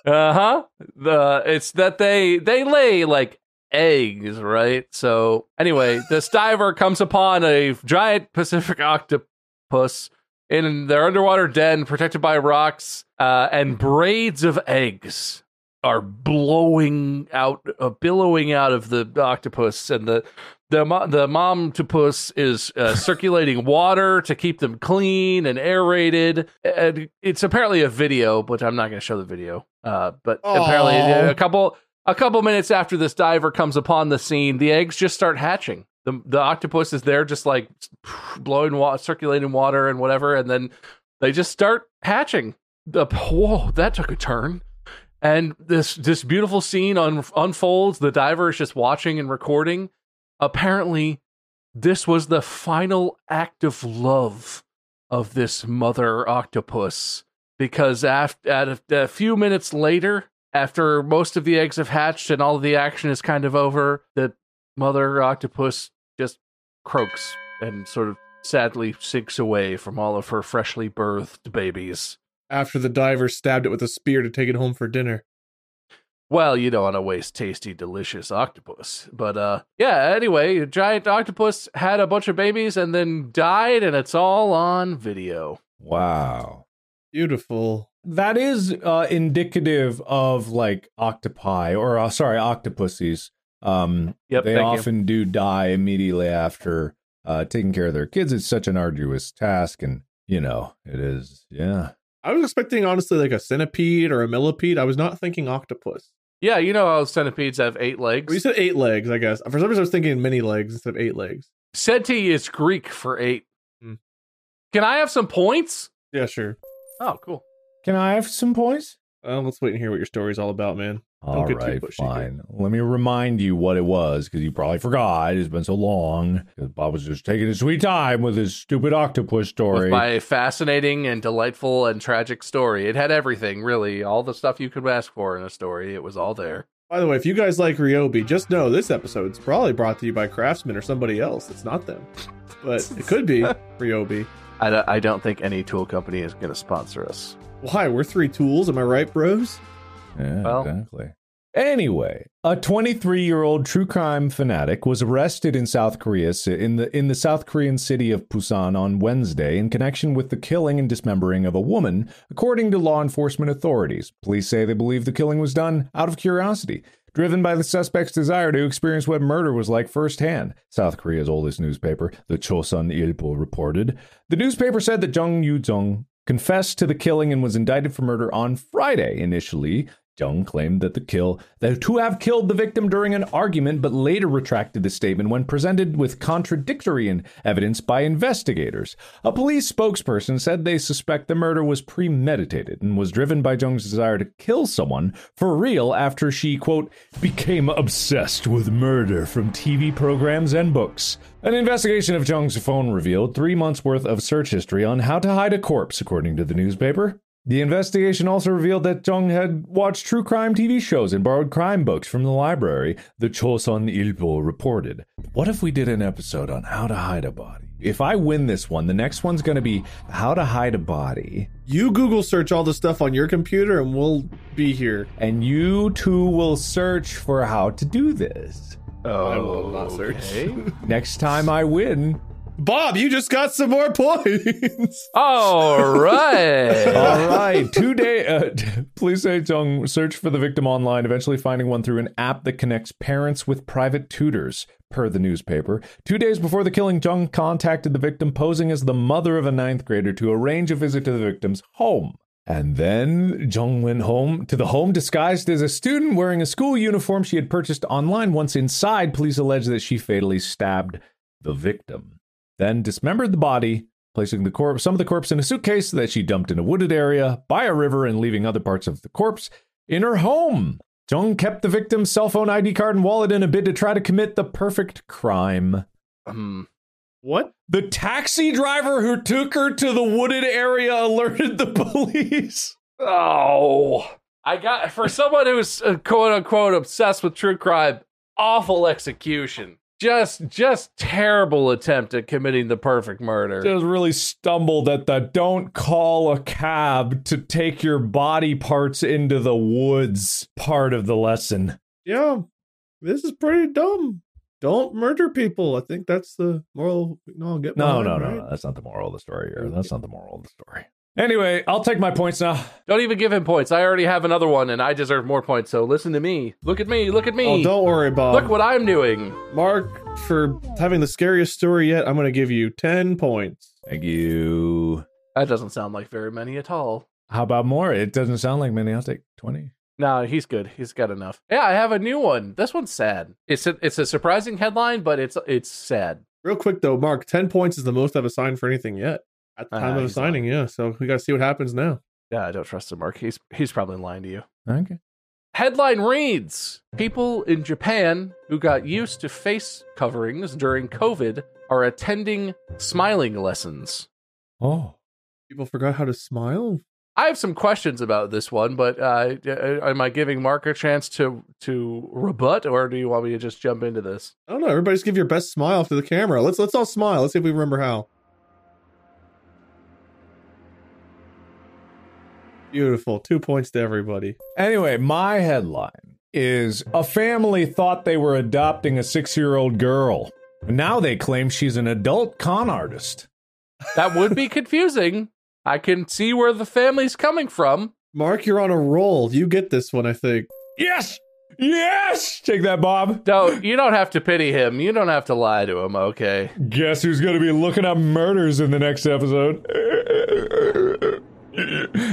huh. The it's that they they lay like eggs, right? So anyway, this diver comes upon a giant Pacific octopus in their underwater den, protected by rocks, uh, and braids of eggs are blowing out, uh, billowing out of the octopus, and the the the mom-topus is uh, circulating water to keep them clean and aerated. And it's apparently a video, but I'm not going to show the video. Uh, but Aww. apparently, a couple a couple minutes after this diver comes upon the scene, the eggs just start hatching. The the octopus is there, just like blowing water, circulating water, and whatever, and then they just start hatching. The, whoa, that took a turn. And this this beautiful scene un unfolds. The diver is just watching and recording. Apparently, this was the final act of love of this mother octopus. Because after, at a, a few minutes later, after most of the eggs have hatched and all of the action is kind of over, the mother octopus just croaks and sort of sadly sinks away from all of her freshly birthed babies. After the diver stabbed it with a spear to take it home for dinner. Well, you don't want to waste tasty, delicious octopus. But, uh, yeah, anyway, a giant octopus had a bunch of babies and then died, and it's all on video. Wow. Beautiful. That is uh, indicative of, like, octopi, or, uh, sorry, octopussies. Um, yep, they often you. do die immediately after uh, taking care of their kids. It's such an arduous task, and, you know, it is, yeah. I was expecting, honestly, like a centipede or a millipede. I was not thinking octopus. Yeah, you know how centipedes have eight legs? Well, you said eight legs, I guess. For some reason, I was thinking many legs instead of eight legs. Centi is Greek for eight. Mm. Can I have some points? Yeah, sure. Oh, cool. Can I have some points? Um, let's wait and hear what your story's all about, man. All right, fine. Let me remind you what it was, because you probably forgot. It's been so long. Bob was just taking his sweet time with his stupid octopus story. With my fascinating and delightful and tragic story. It had everything, really. All the stuff you could ask for in a story. It was all there. By the way, if you guys like Ryobi, just know this episode's probably brought to you by Craftsman or somebody else. It's not them. But it could be Ryobi. I don't think any tool company is going to sponsor us. Why? We're three tools. Am I right, bros? Yeah, well, exactly. Anyway, a twenty-three-year-old true crime fanatic was arrested in South Korea in the in the South Korean city of Busan on Wednesday in connection with the killing and dismembering of a woman, according to law enforcement authorities. Police say they believe the killing was done out of curiosity, driven by the suspect's desire to experience what murder was like firsthand, South Korea's oldest newspaper, the Chosun Ilbo, reported. The newspaper said that Jung Yoo-jung confessed to the killing and was indicted for murder on Friday. Initially, Jung claimed that the kill that to have killed the victim during an argument, but later retracted the statement when presented with contradictory evidence by investigators. A police spokesperson said they suspect the murder was premeditated and was driven by Jung's desire to kill someone for real after she, quote, became obsessed with murder from T V programs and books. An investigation of Jung's phone revealed three months worth of search history on how to hide a corpse, according to the newspaper. The investigation also revealed that Jung had watched true crime T V shows and borrowed crime books from the library, the Chosun Ilbo reported. What if we did an episode on how to hide a body? If I win this one, the next one's going to be how to hide a body. You Google search all the stuff on your computer and we'll be here. And you too will search for how to do this. Oh, I will not search. Okay. Next time I win. Bob, you just got some more points. All right. All right. Two day, uh, police say Jung searched for the victim online, eventually finding one through an app that connects parents with private tutors, per the newspaper. Two days before the killing, Jung contacted the victim, posing as the mother of a ninth grader, to arrange a visit to the victim's home. And then Jung went home to the home disguised as a student wearing a school uniform she had purchased online. Once inside, police allege that she fatally stabbed the victim, then dismembered the body, placing the corpse, some of the corpse in a suitcase that she dumped in a wooded area by a river and leaving other parts of the corpse in her home. Jung kept the victim's cell phone, I D card, and wallet in a bid to try to commit the perfect crime. Um, what? The taxi driver who took her to the wooded area alerted the police. Oh, I got, for someone who's uh, quote unquote obsessed with true crime, awful execution. Just, just terrible attempt at committing the perfect murder. Just really stumbled at the don't call a cab to take your body parts into the woods part of the lesson. Yeah, this is pretty dumb. Don't murder people. I think that's the moral. No, get no, no, no, right? no. That's not the moral of the story here. That's not the moral of the story. Anyway, I'll take my points now. Don't even give him points. I already have another one, and I deserve more points, so listen to me. Look at me. Look at me. Oh, don't worry, Bob. Look what I'm doing. Mark, for having the scariest story yet, I'm going to give you ten points. Thank you. That doesn't sound like very many at all. How about more? It doesn't sound like many. I'll take twenty. No, he's good. He's got enough. Yeah, I have a new one. This one's sad. It's a, it's a surprising headline, but it's it's sad. Real quick, though, Mark, ten points is the most I've assigned for anything yet. At the time uh, of the signing, lying. Yeah. So we got to see what happens now. Yeah, I don't trust him, Mark. He's, he's probably lying to you. Okay. Headline reads, people in Japan who got used to face coverings during COVID are attending smiling lessons. Oh. People forgot how to smile? I have some questions about this one, but uh, am I giving Mark a chance to, to rebut, or do you want me to just jump into this? I don't know. Everybody just give your best smile to the camera. Let's, let's all smile. Let's see if we remember how. Beautiful. Two points to everybody. Anyway, my headline is a family thought they were adopting a six-year-old girl. Now they claim she's an adult con artist. That would be confusing. I can see where the family's coming from. Mark, you're on a roll. You get this one, I think. Yes! Yes! Take that, Bob. Don't, you don't have to pity him. You don't have to lie to him, okay? Guess who's going to be looking up murders in the next episode?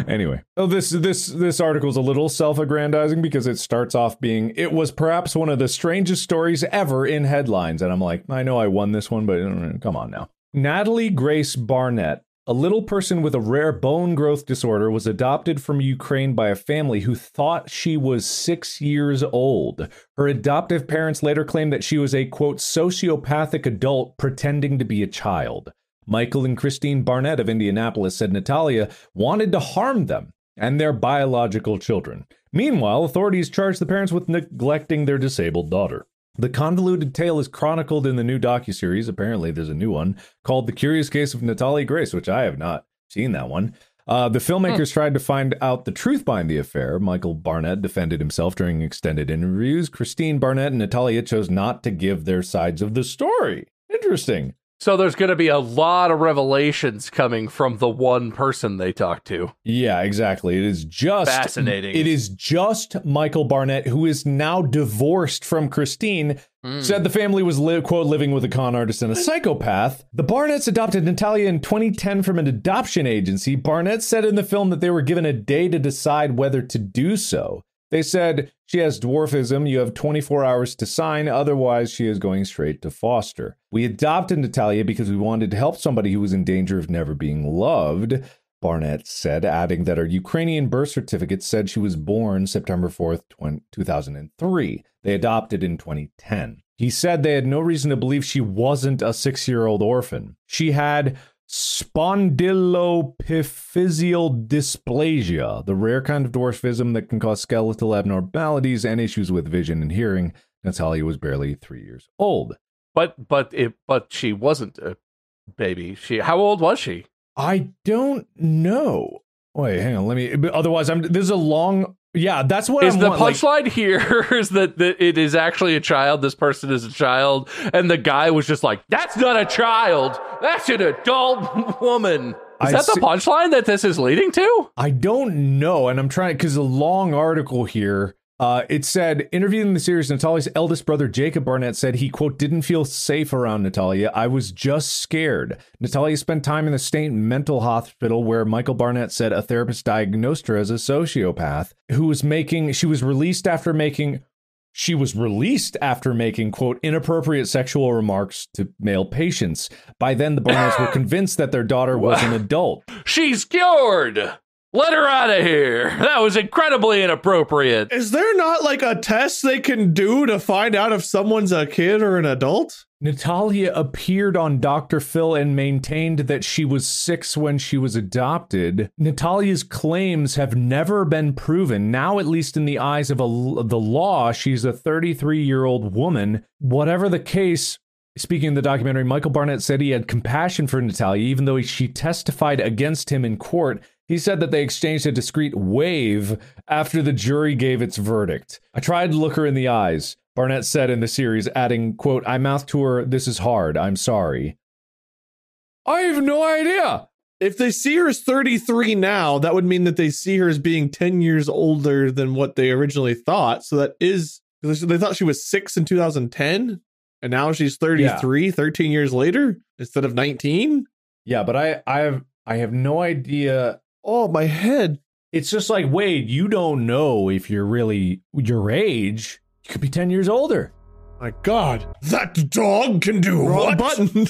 Anyway, oh, this this this article's a little self-aggrandizing because it starts off being, it was perhaps one of the strangest stories ever in headlines. And I'm like, I know I won this one, but come on now. Natalie Grace Barnett, a little person with a rare bone growth disorder, was adopted from Ukraine by a family who thought she was six years old. Her adoptive parents later claimed that she was a, quote, sociopathic adult pretending to be a child. Michael and Christine Barnett of Indianapolis said Natalia wanted to harm them and their biological children. Meanwhile, authorities charged the parents with neglecting their disabled daughter. The convoluted tale is chronicled in the new docuseries, apparently there's a new one, called The Curious Case of Natalia Grace, which I have not seen that one. Uh, the filmmakers tried to find out the truth behind the affair. Michael Barnett defended himself during extended interviews. Christine Barnett and Natalia chose not to give their sides of the story. Interesting. So there's going to be a lot of revelations coming from the one person they talked to. Yeah, exactly. It is just fascinating. It is just Michael Barnett, who is now divorced from Christine, mm. said the family was, li- quote, living with a con artist and a psychopath. The Barnetts adopted Natalia in twenty ten from an adoption agency. Barnett said in the film that they were given a day to decide whether to do so. They said, she has dwarfism. You have twenty-four hours to sign. Otherwise, she is going straight to foster. We adopted Natalia because we wanted to help somebody who was in danger of never being loved, Barnett said, adding that her Ukrainian birth certificate said she was born September fourth, two thousand three. They adopted in twenty ten. He said they had no reason to believe she wasn't a six-year-old orphan. She had spondylopiphyseal dysplasia, the rare kind of dwarfism that can cause skeletal abnormalities and issues with vision and hearing. Natalia was barely three years old. But but it, but she wasn't a baby. She how old was she? I don't know. Wait, hang on. Let me. Otherwise, I'm. This is a long. Yeah, that's what is I'm the punchline like, here is that, that it is actually a child. This person is a child, and the guy was just like, "That's not a child. That's an adult woman." Is I that see, the punchline that this is leading to? I don't know, and I'm trying because a long article here. Uh, it said, interviewed in the series, Natalia's eldest brother, Jacob Barnett, said he, quote, didn't feel safe around Natalia. I was just scared. Natalia spent time in the state mental hospital where Michael Barnett said a therapist diagnosed her as a sociopath who was making, she was released after making, she was released after making, quote, inappropriate sexual remarks to male patients. By then, the Barnetts were convinced that their daughter was an adult. She's cured. Let her out of here. That was incredibly inappropriate. Is there not like a test they can do to find out if someone's a kid or an adult? Natalia appeared on Doctor Phil and maintained that she was six when she was adopted. Natalia's claims have never been proven. Now, at least in the eyes of, a, of the law, she's a thirty-three-year-old woman. Whatever the case... Speaking in the documentary, Michael Barnett said he had compassion for Natalia, even though she testified against him in court. He said that they exchanged a discreet wave after the jury gave its verdict. I tried to look her in the eyes, Barnett said in the series, adding, quote, I mouthed to her, this is hard, I'm sorry. I have no idea. If they see her as thirty-three now, that would mean that they see her as being ten years older than what they originally thought. So that is, they thought she was six in two thousand ten. And now she's thirty-three, yeah. thirteen years later, instead of nineteen. Yeah, but I, I have I have no idea. Oh, my head. It's just like, Wade, you don't know if you're really your age. You could be ten years older. My God, that dog can do wrong what? Button.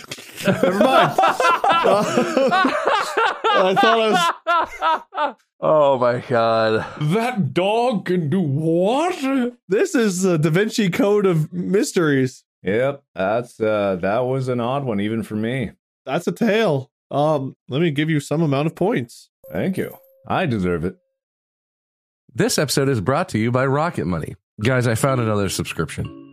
Never mind. I thought I was. Oh my God! That dog can do what? This is the Da Vinci Code of mysteries. Yep, that's uh, that was an odd one, even for me. That's a tale. Um, let me give you some amount of points. Thank you. I deserve it. This episode is brought to you by Rocket Money. Guys, I found another subscription.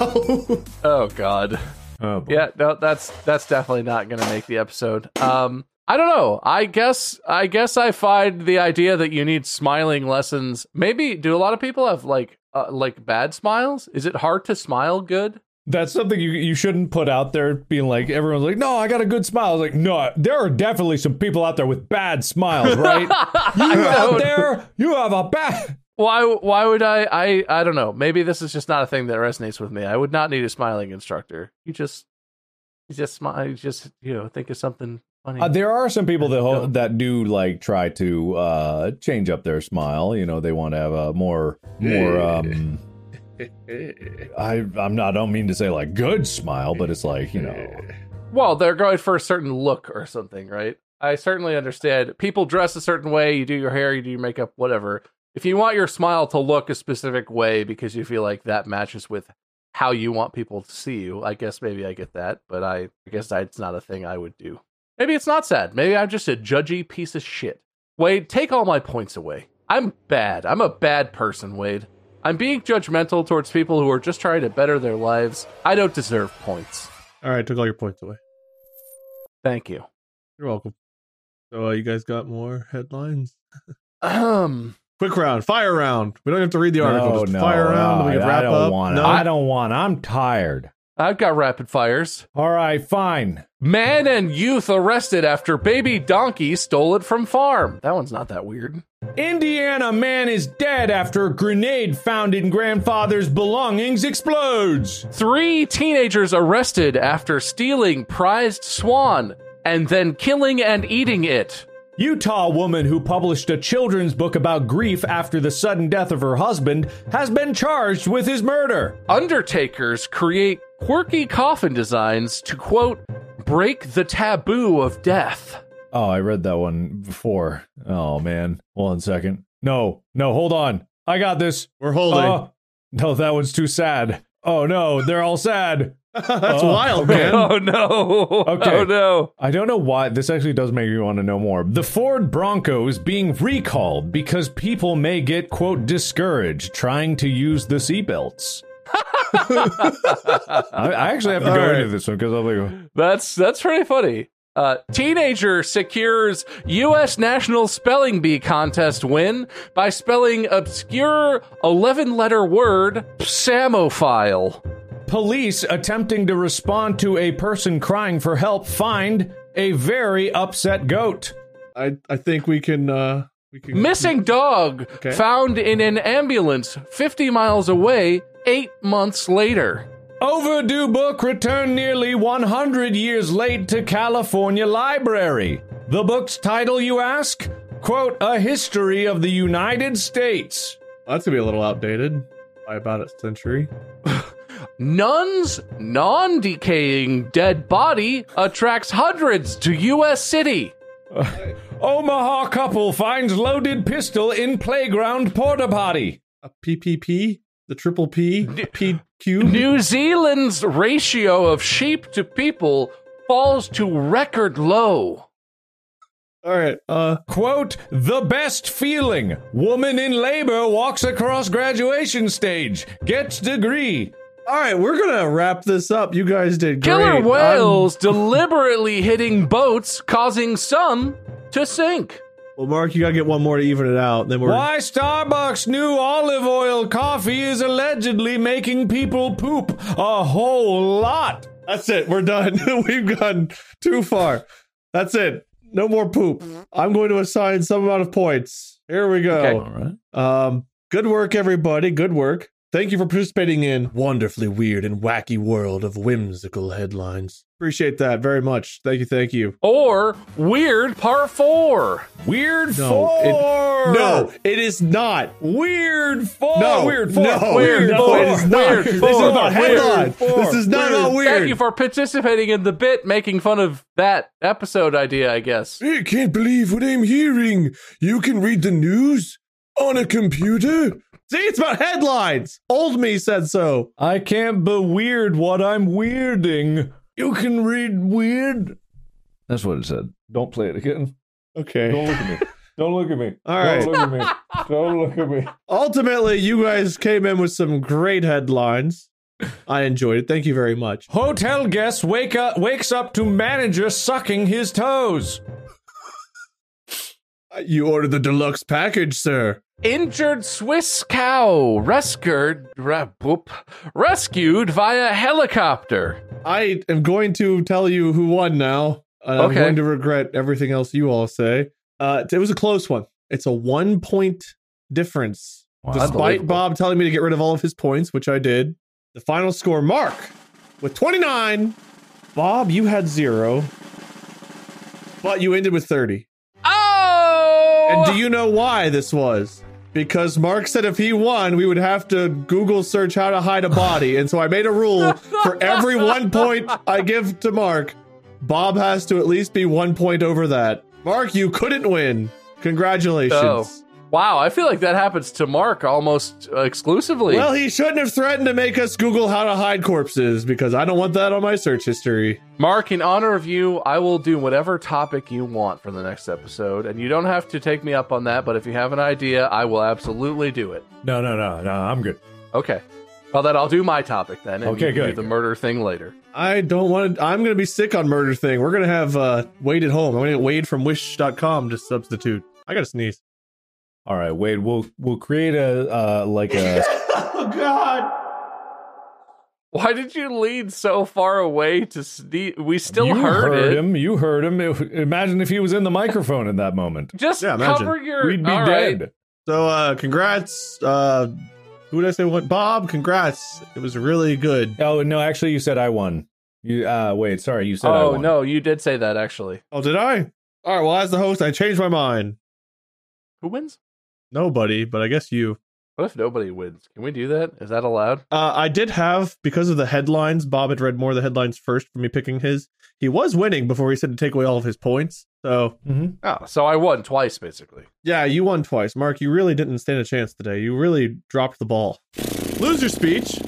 Oh, God. Oh, boy. Yeah, no, that's that's definitely not going to make the episode. Um. I don't know. I guess I guess I find the idea that you need smiling lessons. Maybe do a lot of people have like uh, like bad smiles? Is it hard to smile good? That's something you you shouldn't put out there. Being like everyone's like, no, I got a good smile. I was like, no, there are definitely some people out there with bad smiles, right? You out there, you have a bad. Why? Why would I, I? I don't know. Maybe this is just not a thing that resonates with me. I would not need a smiling instructor. You just you just smile. You just you know think of something. funny. Uh, there are some people that ho- that do like try to uh, change up their smile. You know, they want to have a more more. Um, I I'm not. I don't mean to say like good smile, but it's like, you know. Well, they're going for a certain look or something, right? I certainly understand. People dress a certain way. You do your hair, you do your makeup, whatever. If you want your smile to look a specific way because you feel like that matches with how you want people to see you, I guess maybe I get that, but I, I guess I, it's not a thing I would do. Maybe it's not sad. Maybe I'm just a judgy piece of shit. Wade, take all my points away. I'm bad. I'm a bad person, Wade. I'm being judgmental towards people who are just trying to better their lives. I don't deserve points. All right, took all your points away. Thank you. You're welcome. So uh, you guys got more headlines? um... Quick round, fire round. We don't have to read the article. No, just no, fire round. No, we can wrap I don't up. want. No? I don't want. I'm tired. I've got rapid fires. All right, fine. Man and youth arrested after baby donkey stole it from farm. That one's not that weird. Indiana man is dead after a grenade found in grandfather's belongings explodes. Three teenagers arrested after stealing prized swan and then killing and eating it. Utah woman who published a children's book about grief after the sudden death of her husband has been charged with his murder. Undertakers create quirky coffin designs to, quote, break the taboo of death. Oh, I read that one before. Oh, man. One second. No, no, hold on. I got this. We're holding. Uh, no, that one's too sad. Oh, no, they're all sad. That's oh, wild, man. Oh, no. Okay. Oh, no. I don't know why. This actually does make me want to know more. The Ford Bronco is being recalled because people may get, quote, discouraged trying to use the seatbelts. I, I actually have to All go right. into this one because I'll be... That's, that's pretty funny. Uh, teenager secures U S National Spelling Bee Contest win by spelling obscure eleven-letter word psamophile. Police attempting to respond to a person crying for help find a very upset goat. I I think we can uh we can missing dog okay. found in an ambulance fifty miles away eight months later. Overdue book returned nearly one hundred years late to California library. The book's title, you ask? Quote, A History of the United States. Well, that's gonna be a little outdated by about a century. Nun's non-decaying dead body attracts hundreds to U S city. Uh, Omaha couple finds loaded pistol in playground porta potty. A P P P? The triple P? P Q? New Zealand's ratio of sheep to people falls to record low. All right. Uh, Quote, the best feeling. Woman in labor walks across graduation stage. Gets degree. All right, we're going to wrap this up. You guys did great. Killer whales um, deliberately hitting boats, causing some to sink. Well, Mark, you got to get one more to even it out. Then we're. Why Starbucks' new olive oil coffee is allegedly making people poop a whole lot. That's it. We're done. We've gone too far. That's it. No more poop. I'm going to assign some amount of points. Here we go. Okay. All right. Um, good work, everybody. Good work. Thank you for participating in wonderfully weird and wacky world of whimsical headlines. Appreciate that very much. Thank you, thank you. Or weird part four. Weird no, four. It, no, it is not. Weird four. No, weird four. No, weird no, four. It is not. Weird this four. is about headlines. This is not weird. All weird. Thank you for participating in the bit making fun of that episode idea, I guess. I can't believe what I'm hearing. You can read the news on a computer. See, it's about headlines. Old me said so. I can't be weird what I'm weirding. You can read weird. That's what it said. Don't play it again. Okay. Don't look at me. Don't look at me. All right. Don't look at me. Don't look at me. Ultimately, you guys came in with some great headlines. I enjoyed it. Thank you very much. Hotel guest wake up, wakes up to manager sucking his toes. You ordered the deluxe package, sir. Injured Swiss cow rescued, rescued via helicopter. I am going to tell you who won now. And okay. I'm going to regret everything else you all say. Uh, it was a close one. It's a one point difference. Wow, despite Bob telling me to get rid of all of his points, which I did. The final score, Mark with twenty-nine. Bob, you had zero. But you ended with thirty. Oh! And do you know why this was? Because Mark said if he won, we would have to Google search how to hide a body. And so I made a rule for every one point I give to Mark, Bob has to at least be one point over that. Mark, you couldn't win. Congratulations. Oh. Wow, I feel like that happens to Mark almost exclusively. Well, he shouldn't have threatened to make us Google how to hide corpses, because I don't want that on my search history. Mark, in honor of you, I will do whatever topic you want for the next episode, and you don't have to take me up on that, but if you have an idea, I will absolutely do it. No, no, no, no, I'm good. Okay. Well, then I'll do my topic then, and okay, you can good. do the murder thing later. I don't want to... I'm going to be sick on murder thing. We're going to have uh, Wade at home. I'm going to get Wade from wish dot com to substitute. I got to sneeze. All right, Wade, we'll we'll create a, uh, like a... Oh, God! Why did you lean so far away to sneeze? We still you heard, heard it. him. You heard him. It, imagine if he was in the microphone in that moment. Just yeah, cover your... We'd be All dead. Right. So, uh, congrats. Uh, who did I say what? Bob, congrats. It was really good. Oh, no, actually, you said I won. You uh, Wait, sorry, you said oh, I won. Oh, no, you did say that, actually. Oh, did I? All right, well, as the host, I changed my mind. Who wins? Nobody, but I guess you. What if nobody wins? Can we do that? Is that allowed? Uh, I did have, because of the headlines, Bob had read more of the headlines first for me picking his. He was winning before he said to take away all of his points. So, mm-hmm. oh, so I won twice, basically. Yeah, you won twice. Mark, you really didn't stand a chance today. You really dropped the ball. Loser speech.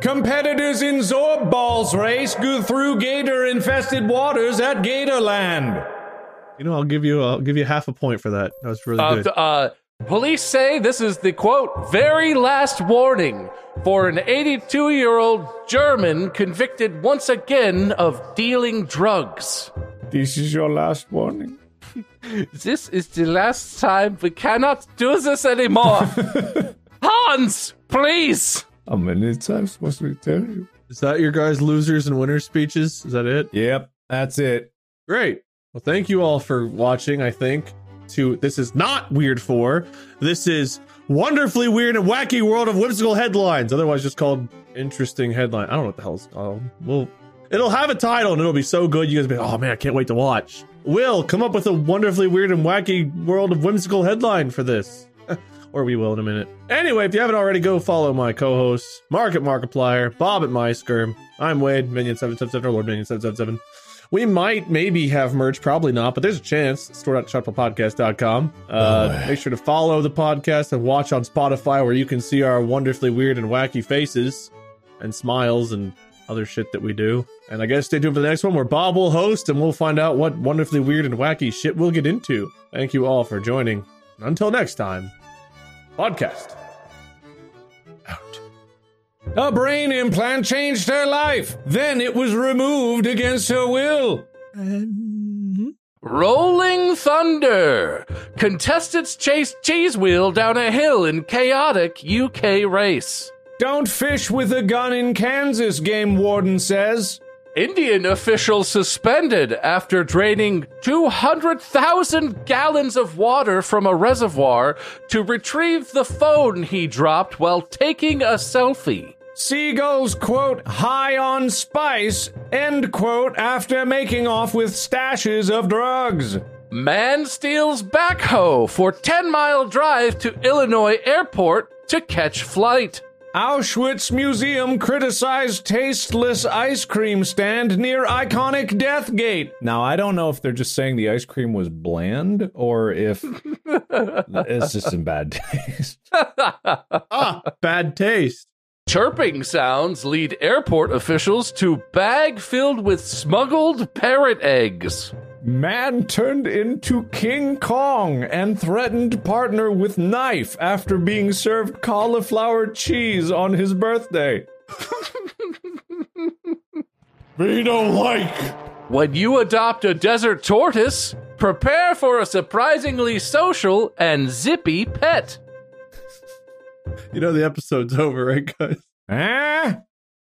Competitors in Zorballs race go through gator-infested waters at Gatorland. You know, I'll give you, I'll give you half a point for that. That was really uh, good. Uh... Police say this is the, quote, very last warning for an eighty-two-year-old German convicted once again of dealing drugs. This is your last warning. This is the last time. We cannot do this anymore. Hans, please. How many times must we tell you? Is that your guys' losers and winners speeches? Is that it? Yep, that's it. Great. Well, thank you all for watching, I think. To This Is Not Weird four. This is Wonderfully Weird and Wacky World of Whimsical Headlines, otherwise just called Interesting Headline. I don't know what the hell it's called. We'll, it'll have a title and it'll be so good you guys will be, oh man, I can't wait to watch. We'll come up with a Wonderfully Weird and Wacky World of Whimsical Headline for this. Or we will in a minute. Anyway, if you haven't already, go follow my co-hosts, Mark at Markiplier, Bob at MySkirm. I'm Wade, Minion seven seven seven, or Lord Minion seven seven seven. We might maybe have merch, probably not, but there's a chance. store dot shopify podcast dot com. Uh, oh, make sure to follow the podcast and watch on Spotify where you can see our wonderfully weird and wacky faces and smiles and other shit that we do. And I guess stay tuned for the next one where Bob will host and we'll find out what wonderfully weird and wacky shit we'll get into. Thank you all for joining. And until next time, podcast out. A brain implant changed her life. Then it was removed against her will. Mm-hmm. Rolling thunder. Contestants chased cheese wheel down a hill in chaotic U K race. Don't fish with a gun in Kansas, game warden says. Indian official suspended after draining two hundred thousand gallons of water from a reservoir to retrieve the phone he dropped while taking a selfie. Seagulls, quote, high on spice, end quote, after making off with stashes of drugs. Man steals backhoe for ten-mile drive to Illinois airport to catch flight. Auschwitz Museum criticized tasteless ice cream stand near iconic death gate. Now, I don't know if they're just saying the ice cream was bland or if it's just in bad taste. Ah, bad taste. Chirping sounds lead airport officials to bag filled with smuggled parrot eggs. Man turned into King Kong and threatened partner with knife after being served cauliflower cheese on his birthday. We don't like. When you adopt a desert tortoise, prepare for a surprisingly social and zippy pet. You know the episode's over, right, guys? Eh?